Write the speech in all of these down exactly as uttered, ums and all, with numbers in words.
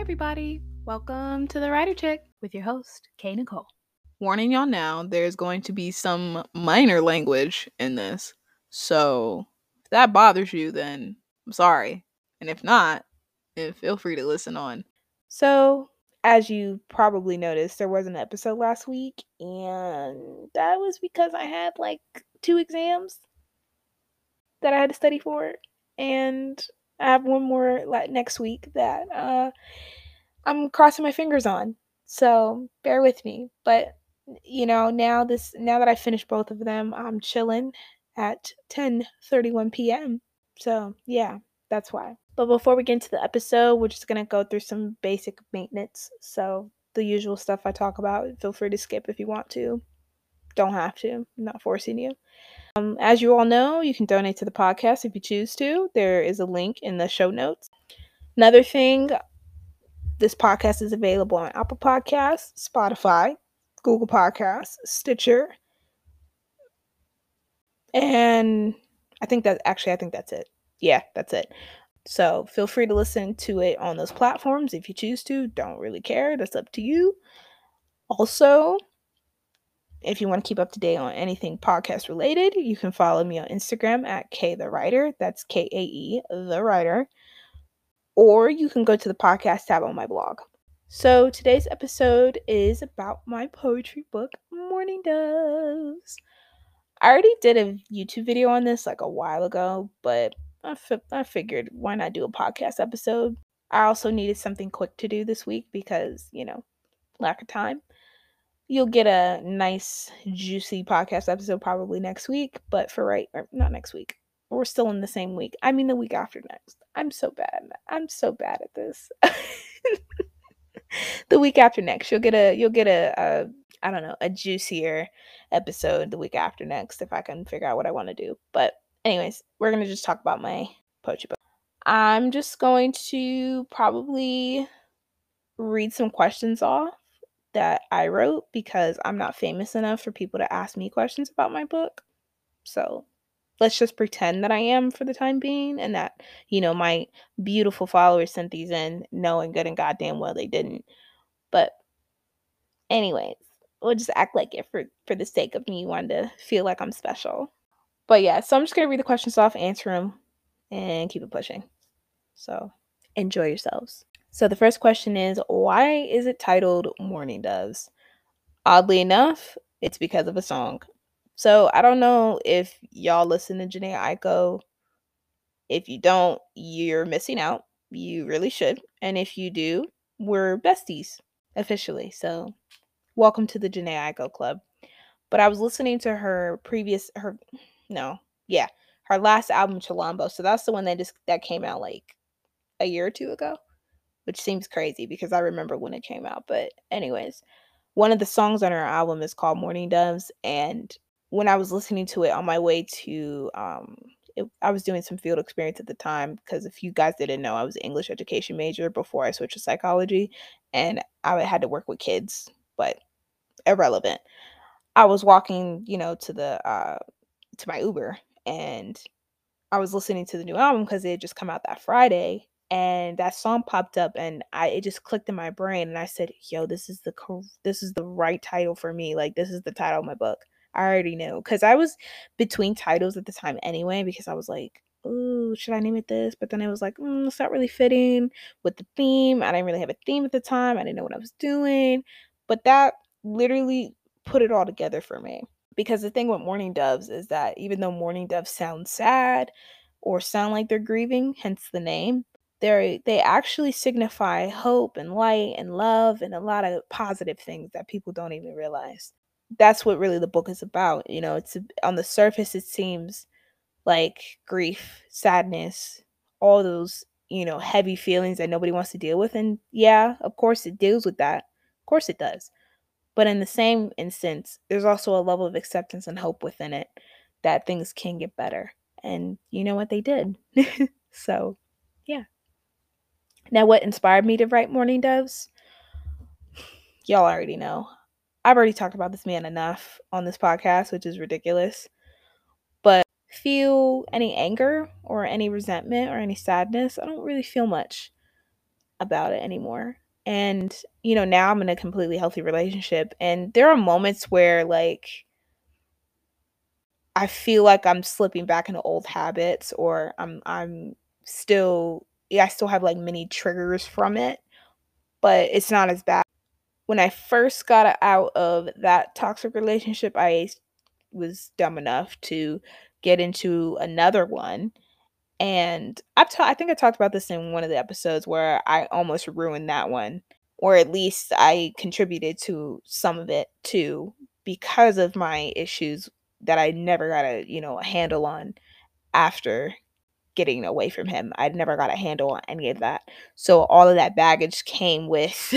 Hi everybody, welcome to the Writer Chick with your host Kay Nicole. Warning y'all now, there's going to be some minor language in this, so if that bothers you then I'm sorry, and if not, then feel free to listen on. So as you probably noticed, there was an episode last week, and that was because I had like two exams that I had to study for, and I have one more like next week that uh, I'm crossing my fingers on. So bear with me. But you know, now this now that I finished both of them, I'm chilling at ten thirty-one p.m. So yeah, that's why. But before we get into the episode, we're just gonna go through some basic maintenance. So the usual stuff I talk about. Feel free to skip if you want to. Don't have to. I'm not forcing you. Um, as you all know, you can donate to the podcast if you choose to. There is a link in the show notes. Another thing, this podcast is available on Apple Podcasts, Spotify, Google Podcasts, Stitcher, and I think that actually, I think that's it. Yeah, that's it. So feel free to listen to it on those platforms if you choose to. Don't really care. That's up to you. Also, if you want to keep up to date on anything podcast related, you can follow me on Instagram at kaethewriter. That's K A E, the writer. Or you can go to the podcast tab on my blog. So today's episode is about my poetry book, Mourning Doves. I already did a YouTube video on this like a while ago, but I, fi- I figured why not do a podcast episode? I also needed something quick to do this week because, you know, lack of time. You'll get a nice, juicy podcast episode probably next week, but for right, or not next week. We're still in the same week. I mean, the week after next. I'm so bad. I'm so bad at this. The week after next, you'll get a, you'll get a, a, I don't know, a juicier episode the week after next if I can figure out what I want to do. But anyways, we're gonna just talk about my poetry book. I'm just going to probably read some questions off that I wrote because I'm not famous enough for people to ask me questions about my book. So let's just pretend that I am for the time being, and that, you know, my beautiful followers sent these in knowing good and goddamn well they didn't. But anyways, we'll just act like it for, for the sake of me wanting to feel like I'm special. But yeah, so I'm just going to read the questions off, answer them, and keep it pushing. So enjoy yourselves. So the first question is, why is it titled Mourning Doves? Oddly enough, it's because of a song. So I don't know if y'all listen to Jhené Aiko. If you don't, you're missing out. You really should. And if you do, we're besties officially. So welcome to the Jhené Aiko club. But I was listening to her previous, her, no, yeah, her last album, Chilombo. So that's the one that just, that came out like a year or two ago, which seems crazy because I remember when it came out. But anyways, one of the songs on her album is called Mourning Doves. And when I was listening to it on my way to, um, it, I was doing some field experience at the time, because if you guys didn't know, I was an English education major before I switched to psychology, and I had to work with kids, but irrelevant. I was walking, you know, to the, uh, to my Uber, and I was listening to the new album because it had just come out that Friday. And that song popped up, and I it just clicked in my brain, and I said, "Yo, this is the this is the right title for me. Like, this is the title of my book." I already knew because I was between titles at the time anyway. Because I was like, "Ooh, should I name it this?" But then it was like, mm, "It's not really fitting with the theme." I didn't really have a theme at the time. I didn't know what I was doing, but that literally put it all together for me. Because the thing with Mourning Doves is that even though Mourning Doves sound sad or sound like they're grieving, hence the name, They they actually signify hope and light and love and a lot of positive things that people don't even realize. That's what really the book is about. You know, it's on the surface, it seems like grief, sadness, all those, you know, heavy feelings that nobody wants to deal with. And yeah, of course it deals with that. Of course it does. But in the same instance, there's also a level of acceptance and hope within it that things can get better. And you know what, they did. So, yeah. Now, what inspired me to write Mourning Doves? Y'all already know. I've already talked about this man enough on this podcast, which is ridiculous. But feel any anger or any resentment or any sadness? I don't really feel much. about it anymore. And, you know, now I'm in a completely healthy relationship. And there are moments where, like, I feel like I'm slipping back into old habits, or I'm I'm still, yeah, I still have, like, many triggers from it. But it's not as bad. When I first got out of that toxic relationship, I was dumb enough to get into another one. And I, ta- I think I talked about this in one of the episodes where I almost ruined that one, or at least I contributed to some of it too, because of my issues that I never got a, you know, a handle on after getting away from him. I never got a handle on any of that. So all of that baggage came with,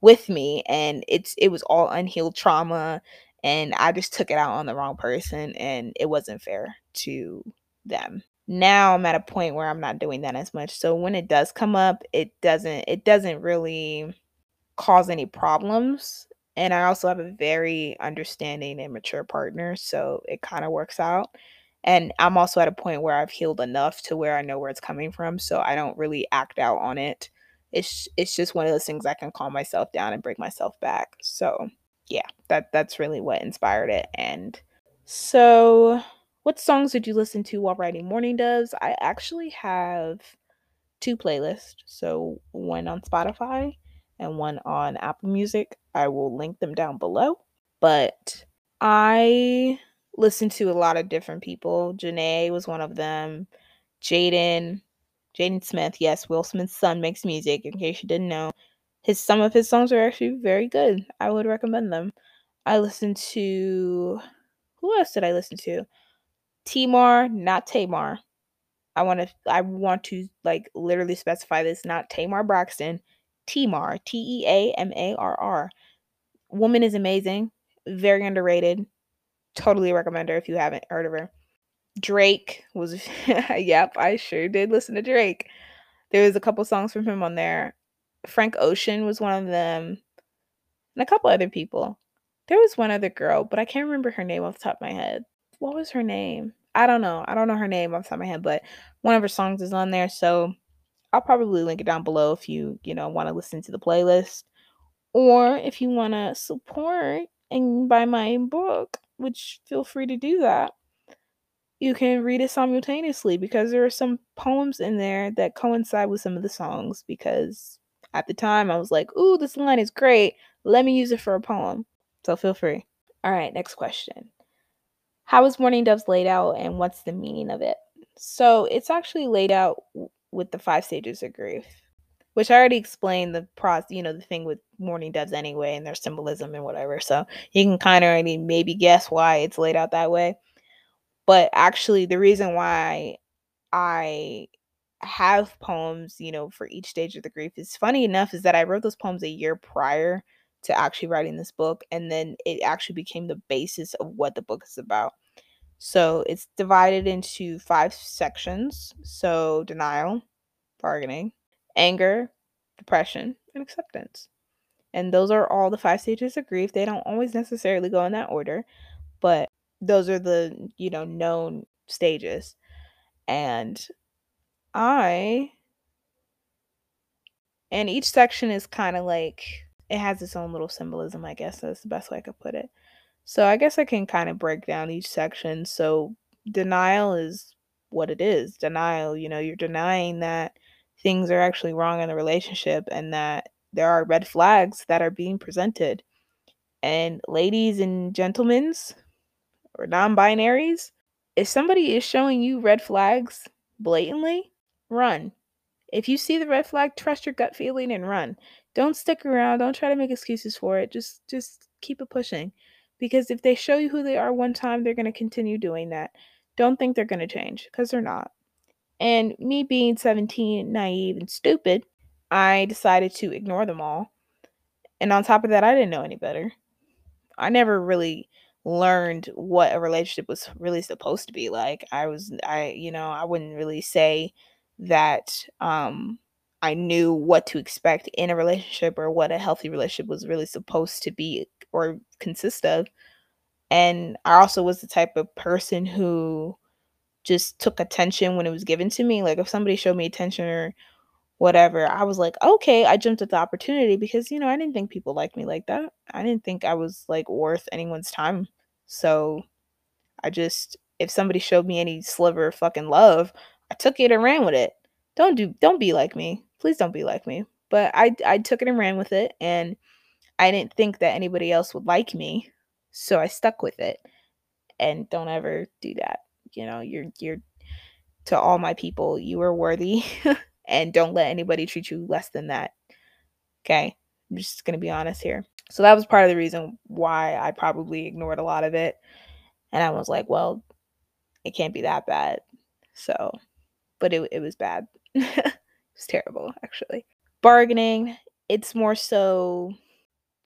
with me, and it's, it was all unhealed trauma, and I just took it out on the wrong person, and it wasn't fair to them. Now I'm at a point where I'm not doing that as much. So when it does come up, it doesn't it doesn't really cause any problems. And I also have a very understanding and mature partner, so it kind of works out. And I'm also at a point where I've healed enough to where I know where it's coming from, so I don't really act out on it. It's it's just one of those things I can calm myself down and bring myself back. So, yeah, that that's really what inspired it. And so, what songs did you listen to while writing Mourning Doves? I actually have two playlists. So one on Spotify and one on Apple Music. I will link them down below. But I listened to a lot of different people. Jhené was one of them. Jaden. Jaden Smith. Yes, Will Smith's son makes music, in case you didn't know. His some of his songs are actually very good. I would recommend them. I listened to... Who else did I listen to? T-Mar, not T-Mar. I want to, I want to like literally specify this, not T-Mar Braxton, T-Mar, T E A M A R R. Woman is amazing, very underrated. Totally recommend her if you haven't heard of her. Drake was, yep, I sure did listen to Drake. There was a couple songs from him on there. Frank Ocean was one of them, and a couple other people. There was one other girl, but I can't remember her name off the top of my head. What was her name? I don't know. I don't know her name off the top of my head, but one of her songs is on there. So I'll probably link it down below if you, you know, want to listen to the playlist, or if you want to support and buy my book, which feel free to do that. You can read it simultaneously because there are some poems in there that coincide with some of the songs, because at the time I was like, ooh, this line is great. Let me use it for a poem. So feel free. All right. Next question. How is Mourning Doves laid out, and what's the meaning of it? So it's actually laid out w- with the five stages of grief, which I already explained the process, you know, the thing with Mourning Doves anyway, and their symbolism and whatever. So you can kind of already maybe guess why it's laid out that way. But actually the reason why I have poems, you know, for each stage of the grief is, funny enough, is that I wrote those poems a year prior to actually writing this book, and then it actually became the basis of what the book is about. So it's divided into five sections. So denial, bargaining, anger, depression, and acceptance. And those are all the five stages of grief. They don't always necessarily go in that order, but those are the, you know, known stages. And I, and each section is kind of like, it has its own little symbolism, I guess. That's the best way I could put it. So I guess I can kind of break down each section. So denial is what it is. Denial, you know, you're denying that things are actually wrong in the relationship and that there are red flags that are being presented. And ladies and gentlemen, or non-binaries, if somebody is showing you red flags blatantly, run. If you see the red flag, trust your gut feeling and run. Don't stick around. Don't try to make excuses for it. Just just keep it pushing. Because if they show you who they are one time, they're going to continue doing that. Don't think they're going to change, because they're not. And me being seventeen, naive, and stupid, I decided to ignore them all. And on top of that, I didn't know any better. I never really learned what a relationship was really supposed to be like. I was, I, you know, I wouldn't really say that, um, I knew what to expect in a relationship, or what a healthy relationship was really supposed to be or consist of. And I also was the type of person who just took attention when it was given to me. Like if somebody showed me attention or whatever. I was like, okay, I jumped at the opportunity because, you know, I didn't think people liked me like that. I didn't think I was like worth anyone's time. So I just, if somebody showed me any sliver of fucking love, I took it and ran with it. Don't do, don't be like me. Please don't be like me. But I, I took it and ran with it. And I didn't think that anybody else would like me. So I stuck with it. And don't ever do that. You know, you're, you're, to all my people, you are worthy. And don't let anybody treat you less than that. Okay? I'm just going to be honest here. So that was part of the reason why I probably ignored a lot of it. And I was like, well, it can't be that bad. So, but it, it was bad. It was terrible, actually. Bargaining, it's more so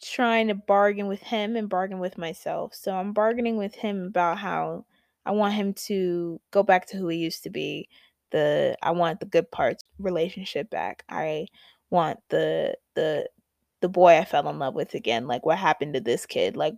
trying to bargain with him and bargain with myself. So I'm bargaining with him about how I want him to go back to who he used to be. The I want the good parts relationship back. I want the the the boy I fell in love with again. Like, what happened to this kid? Like,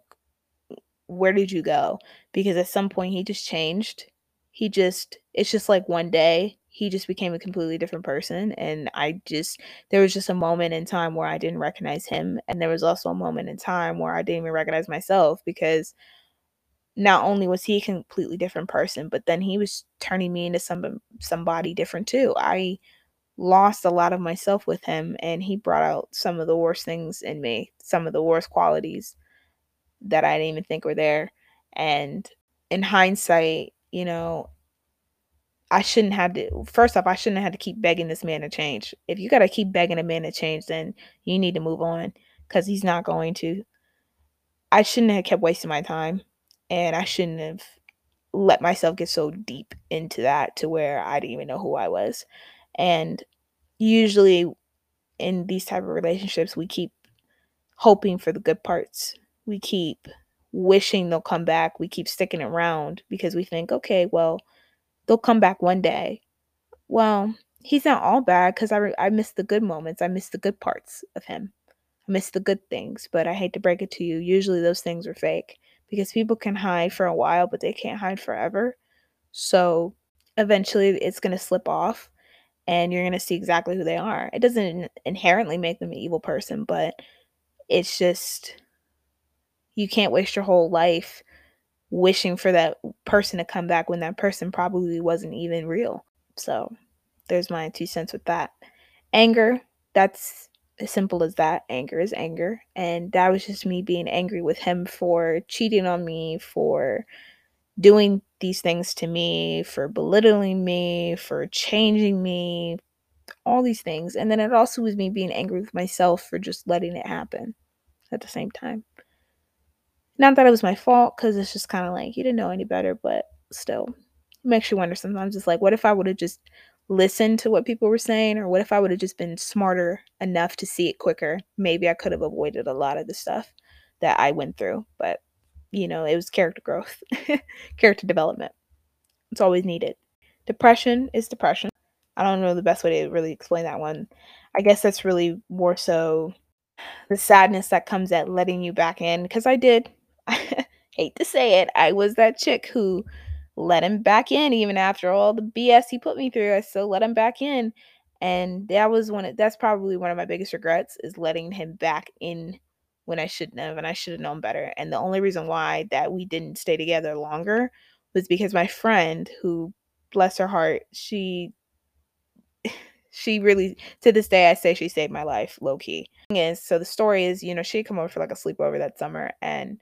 where did you go? Because at some point he just changed. He just it's just like one day he just became a completely different person. And I just there was just a moment in time where I didn't recognize him. And there was also a moment in time where I didn't even recognize myself, because not only was he a completely different person, but then he was turning me into some somebody different too. I lost a lot of myself with him, and he brought out some of the worst things in me, some of the worst qualities that I didn't even think were there. And in hindsight, you know, I shouldn't have to, first off, I shouldn't have had to keep begging this man to change. If you got to keep begging a man to change, then you need to move on, because he's not going to. I shouldn't have kept wasting my time. And I shouldn't have let myself get so deep into that to where I didn't even know who I was. And usually in these type of relationships, we keep hoping for the good parts. We keep wishing they'll come back. We keep sticking around because we think, okay, well, they'll come back one day. Well, he's not all bad, because I, re- I miss the good moments. I miss the good parts of him. I miss the good things. But I hate to break it to you, usually those things are fake. Because people can hide for a while, but they can't hide forever. So eventually it's going to slip off and you're going to see exactly who they are. It doesn't inherently make them an evil person, but it's just, you can't waste your whole life wishing for that person to come back when that person probably wasn't even real. So there's my two cents with that. Anger, that's as simple as that. Anger is anger. And that was just me being angry with him for cheating on me, for doing these things to me, for belittling me, for changing me, all these things. And then it also was me being angry with myself for just letting it happen at the same time. Not that it was my fault, because it's just kind of like, you didn't know any better, but still, it makes you wonder sometimes. It's like, what if I would have just listen to what people were saying, or what if I would have just been smarter enough to see it quicker? Maybe I could have avoided a lot of the stuff that I went through. But, you know, it was character growth, character development. It's always needed. Depression is depression. I don't know the best way to really explain that one. I guess that's really more so the sadness that comes at letting you back in, because I did. I hate to say it, I was that chick who let him back in. Even after all the B S he put me through, I still let him back in. And that was one of, that's probably one of my biggest regrets, is letting him back in when I shouldn't have, and I should have known better. And the only reason why that we didn't stay together longer was because my friend, who, bless her heart, she she really, to this day I say she saved my life, low key. Is so the story is, you know, she had come over for like a sleepover that summer, and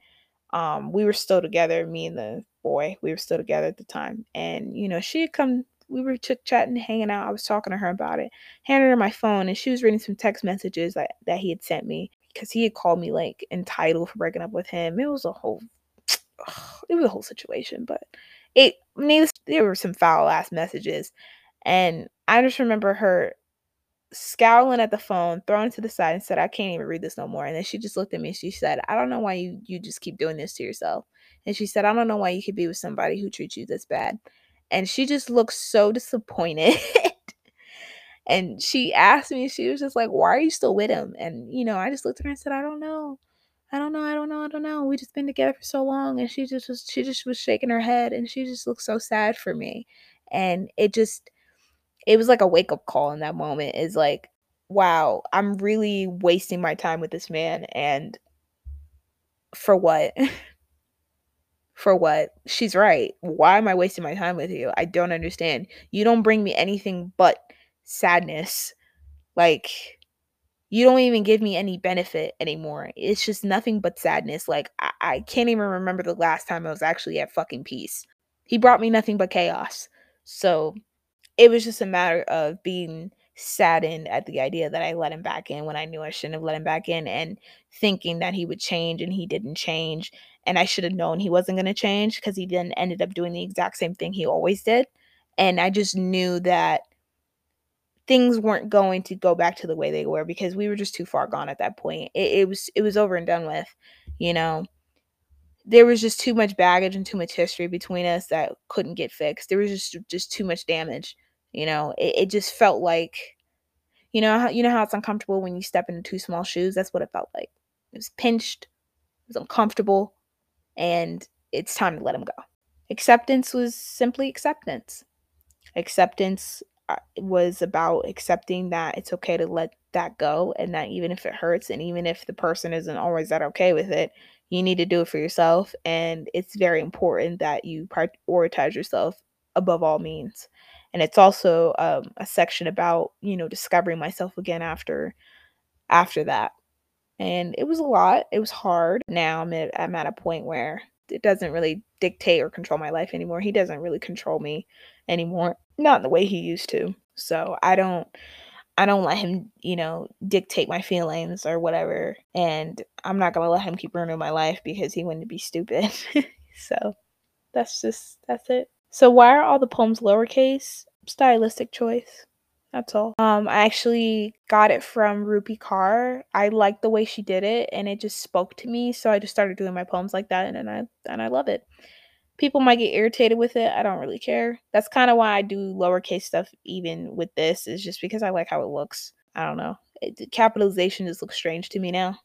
um we were still together, me and the boy, we were still together at the time. And, you know, she had come, we were chit-chatting, hanging out. I was talking to her about it, handed her my phone, and she was reading some text messages that, that he had sent me, because he had called me like entitled for breaking up with him. It was a whole, it was a whole situation, but it, needless, there were some foul ass messages. And I just remember her scowling at the phone, throwing it to the side, and said, I can't even read this no more. And then she just looked at me and she said, I don't know why you, you just keep doing this to yourself. And she said, I don't know why you could be with somebody who treats you this bad. And she just looked so disappointed. And she asked me, she was just like, why are you still with him? And, you know, I just looked at her and said, I don't know. I don't know. I don't know. I don't know. We just been together for so long. And she just was, she just was shaking her head, and she just looked so sad for me. And it just, it was like a wake up call in that moment, is like, wow, I'm really wasting my time with this man, and for what? For what? She's right. Why am I wasting my time with you? I don't understand. You don't bring me anything but sadness. Like, you don't even give me any benefit anymore. It's just nothing but sadness. Like, I, I can't even remember the last time I was actually at fucking peace. He brought me nothing but chaos. So it was just a matter of being saddened at the idea that I let him back in when I knew I shouldn't have let him back in, and thinking that he would change, and he didn't change. And I should have known he wasn't going to change, because he then ended up doing the exact same thing he always did. And I just knew that things weren't going to go back to the way they were, because we were just too far gone at that point. It, it was it was over and done with, you know. There was just too much baggage and too much history between us that couldn't get fixed. There was just just too much damage, you know. It, it just felt like, you know, how, you know how it's uncomfortable when you step into two small shoes? That's what it felt like. It was pinched. It was uncomfortable. And it's time to let him go. Acceptance was simply acceptance. Acceptance was about accepting that it's okay to let that go, and that even if it hurts, and even if the person isn't always that okay with it, you need to do it for yourself. And it's very important that you prioritize yourself above all means. And it's also um, a section about, you know, discovering myself again after after that. And it was a lot. It was hard. Now I'm at, I'm at a point where it doesn't really dictate or control my life anymore. He doesn't really control me anymore. Not in the way he used to. So I don't, I don't let him, you know, dictate my feelings or whatever. And I'm not going to let him keep ruining my life, because he wouldn't be stupid. So that's just, that's it. So why are all the poems lowercase? Stylistic choice. That's all. Um, I actually got it from Rupi Kaur. I liked the way she did it, and it just spoke to me. So I just started doing my poems like that, and, and I and I love it. People might get irritated with it. I don't really care. That's kind of why I do lowercase stuff even with this, is just because I like how it looks. I don't know. It, capitalization just looks strange to me now.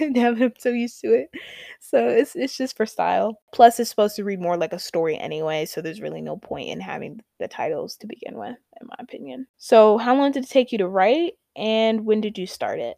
Now that I'm so used to it. So it's it's just for style. Plus, it's supposed to read more like a story anyway, so there's really no point in having the titles to begin with, in my opinion. So how long did it take you to write, and when did you start it?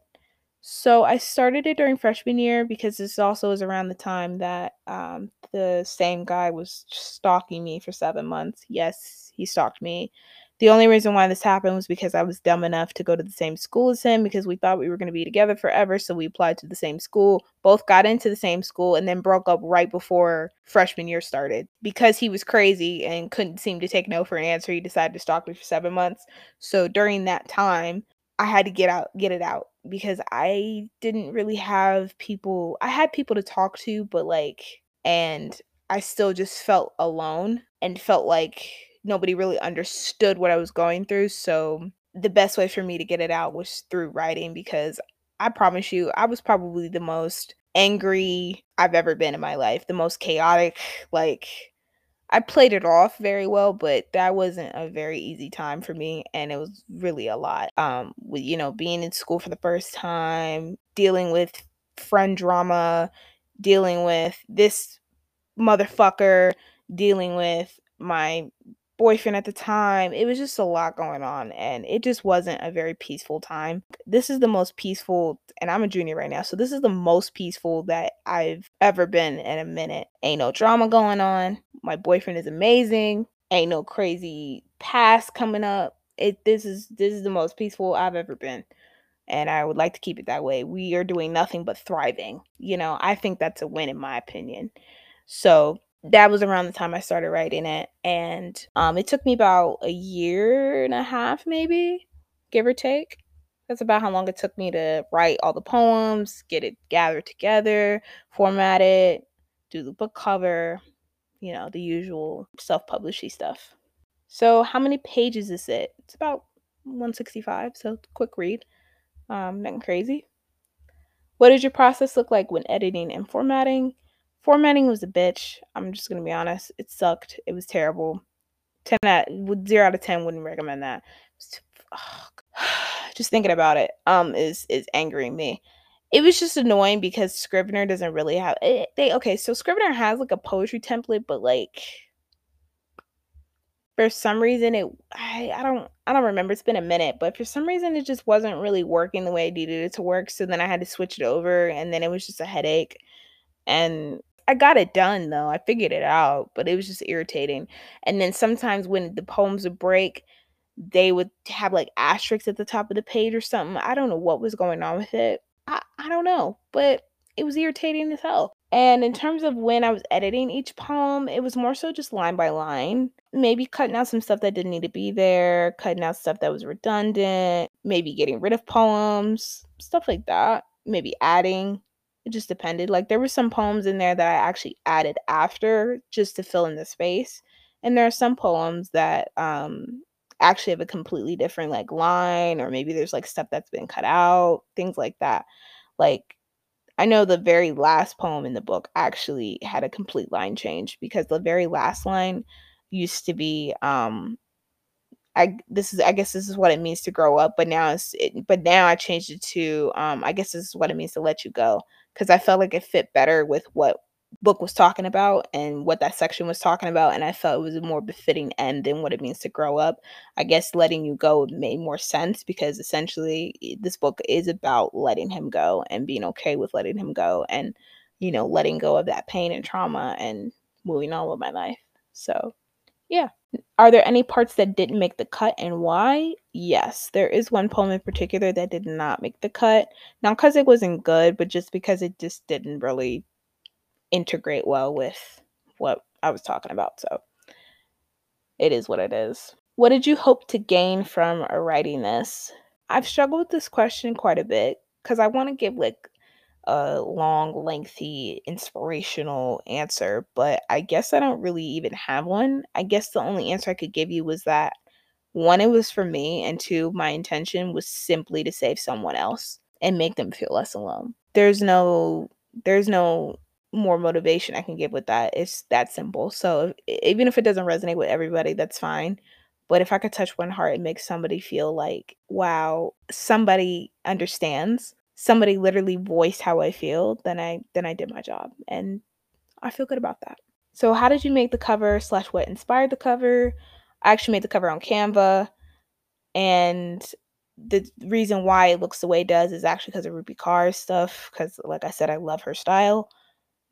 So I started it during freshman year, because this also is around the time that um, the same guy was stalking me for seven months. Yes, he stalked me. The only reason why this happened was because I was dumb enough to go to the same school as him, because we thought we were going to be together forever. So we applied to the same school, both got into the same school, and then broke up right before freshman year started. Because he was crazy and couldn't seem to take no for an answer, he decided to stalk me for seven months. So during that time, I had to get out, get it out, because I didn't really have people. I had people to talk to, but like, and I still just felt alone and felt like nobody really understood what I was going through. So the best way for me to get it out was through writing, because I promise you, I was probably the most angry I've ever been in my life, the most chaotic. Like, I played it off very well, but that wasn't a very easy time for me, and it was really a lot. Um, with, you know, being in school for the first time, dealing with friend drama, dealing with this motherfucker, dealing with my boyfriend at the time. It was just a lot going on, and it just wasn't a very peaceful time. This is the most peaceful, and I'm a junior right now, so this is the most peaceful that I've ever been in a minute. Ain't no drama going on. My boyfriend is amazing. Ain't no crazy past coming up. It this is this is the most peaceful I've ever been, and I would like to keep it that way. We are doing nothing but thriving. You know, I think that's a win in my opinion. So that was around the time I started writing it, and um, it took me about a year and a half, maybe, give or take. That's about how long it took me to write all the poems, get it gathered together, format it, do the book cover, you know, the usual self-publishy stuff. So how many pages is it? It's about one sixty-five, so quick read, um, nothing crazy. What does your process look like when editing and formatting? Formatting was a bitch. I'm just going to be honest. It sucked. It was terrible. ten out, zero out of ten wouldn't recommend that. Just, oh, just thinking about it um, is, is angering me. It was just annoying because Scrivener doesn't really have it. They, okay, so Scrivener has like a poetry template, but like for some reason it I, I don't I don't remember, it's been a minute, but for some reason it just wasn't really working the way I needed it to work. So then I had to switch it over, and then it was just a headache. And I got it done though. I figured it out, but it was just irritating. And then sometimes when the poems would break, they would have like asterisks at the top of the page or something. I don't know what was going on with it. I, I don't know, but it was irritating as hell. And in terms of when I was editing each poem, it was more so just line by line, maybe cutting out some stuff that didn't need to be there, cutting out stuff that was redundant, maybe getting rid of poems, stuff like that, maybe adding. It just depended. Like, there were some poems in there that I actually added after just to fill in the space. And there are some poems that um, actually have a completely different like line, or maybe there's like stuff that's been cut out, things like that. Like, I know the very last poem in the book actually had a complete line change, because the very last line used to be, um, I this is I guess this is what it means to grow up, but now it's it, but now I changed it to um, I guess this is what it means to let you go, because I felt like it fit better with what book was talking about and what that section was talking about, and I felt it was a more befitting end than what it means to grow up. I guess letting you go made more sense, because essentially this book is about letting him go and being okay with letting him go, and, you know, letting go of that pain and trauma and moving on with my life. So yeah. Are there any parts that didn't make the cut, and why? Yes, there is one poem in particular that did not make the cut, not because it wasn't good, but just because it just didn't really integrate well with what I was talking about. So it is what it is. What did you hope to gain from writing this? I've struggled with this question quite a bit, because I want to give like a long, lengthy, inspirational answer, but I guess I don't really even have one. I guess the only answer I could give you was that, one, it was for me, and two, my intention was simply to save someone else and make them feel less alone. There's no, there's no more motivation I can give with that. It's that simple. So if, even if it doesn't resonate with everybody, that's fine. But if I could touch one heart and make somebody feel like, wow, somebody understands, somebody literally voiced how I feel, then I then I did my job, and I feel good about that. So how did you make the cover slash what inspired the cover? I actually made the cover on Canva, and the reason why it looks the way it does is actually because of Rupi Kaur's stuff, because like I said, I love her style.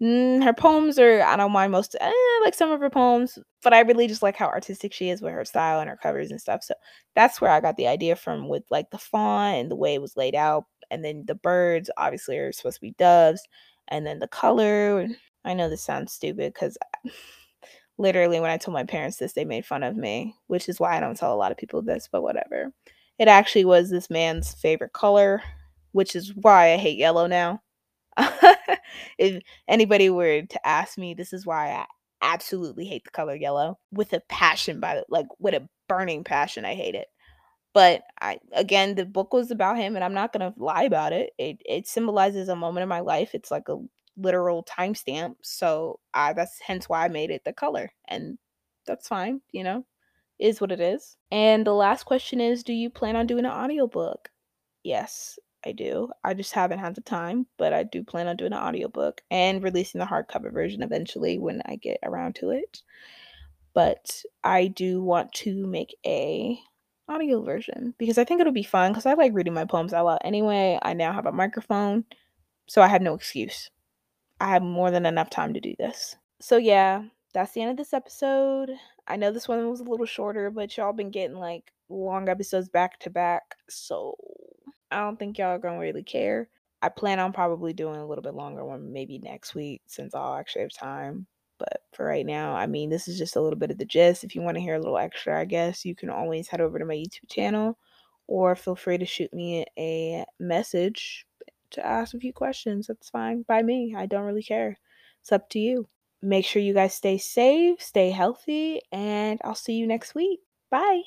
Her poems are, I don't mind most, eh, like some of her poems, but I really just like how artistic she is with her style and her covers and stuff. So that's where I got the idea from, with like the font and the way it was laid out. And then the birds obviously are supposed to be doves. And then the color, I know this sounds stupid, because literally when I told my parents this, they made fun of me, which is why I don't tell a lot of people this, but whatever. It actually was this man's favorite color, which is why I hate yellow now. If anybody were to ask me, this is why I absolutely hate the color yellow with a passion, by the, like with a burning passion. I hate it. But I, again, the book was about him, and I'm not going to lie about it. It it symbolizes a moment in my life. It's like a literal timestamp. So I, that's hence why I made it the color, and that's fine. You know, is what it is. And the last question is, do you plan on doing an audiobook? Yes, I do. I just haven't had the time, but I do plan on doing an audiobook and releasing the hardcover version eventually when I get around to it. But I do want to make a audio version, because I think it'll be fun, because I like reading my poems out loud anyway. I now have a microphone, so I have no excuse. I have more than enough time to do this. So yeah, that's the end of this episode. I know this one was a little shorter, but y'all been getting like long episodes back to back, so I don't think y'all are gonna really care. I plan on probably doing a little bit longer one maybe next week, since I'll actually have time. But for right now, I mean, this is just a little bit of the gist. If you want to hear a little extra, I guess you can always head over to my YouTube channel, or feel free to shoot me a message to ask a few questions. That's fine by me. I don't really care. It's up to you. Make sure you guys stay safe, stay healthy, and I'll see you next week. Bye.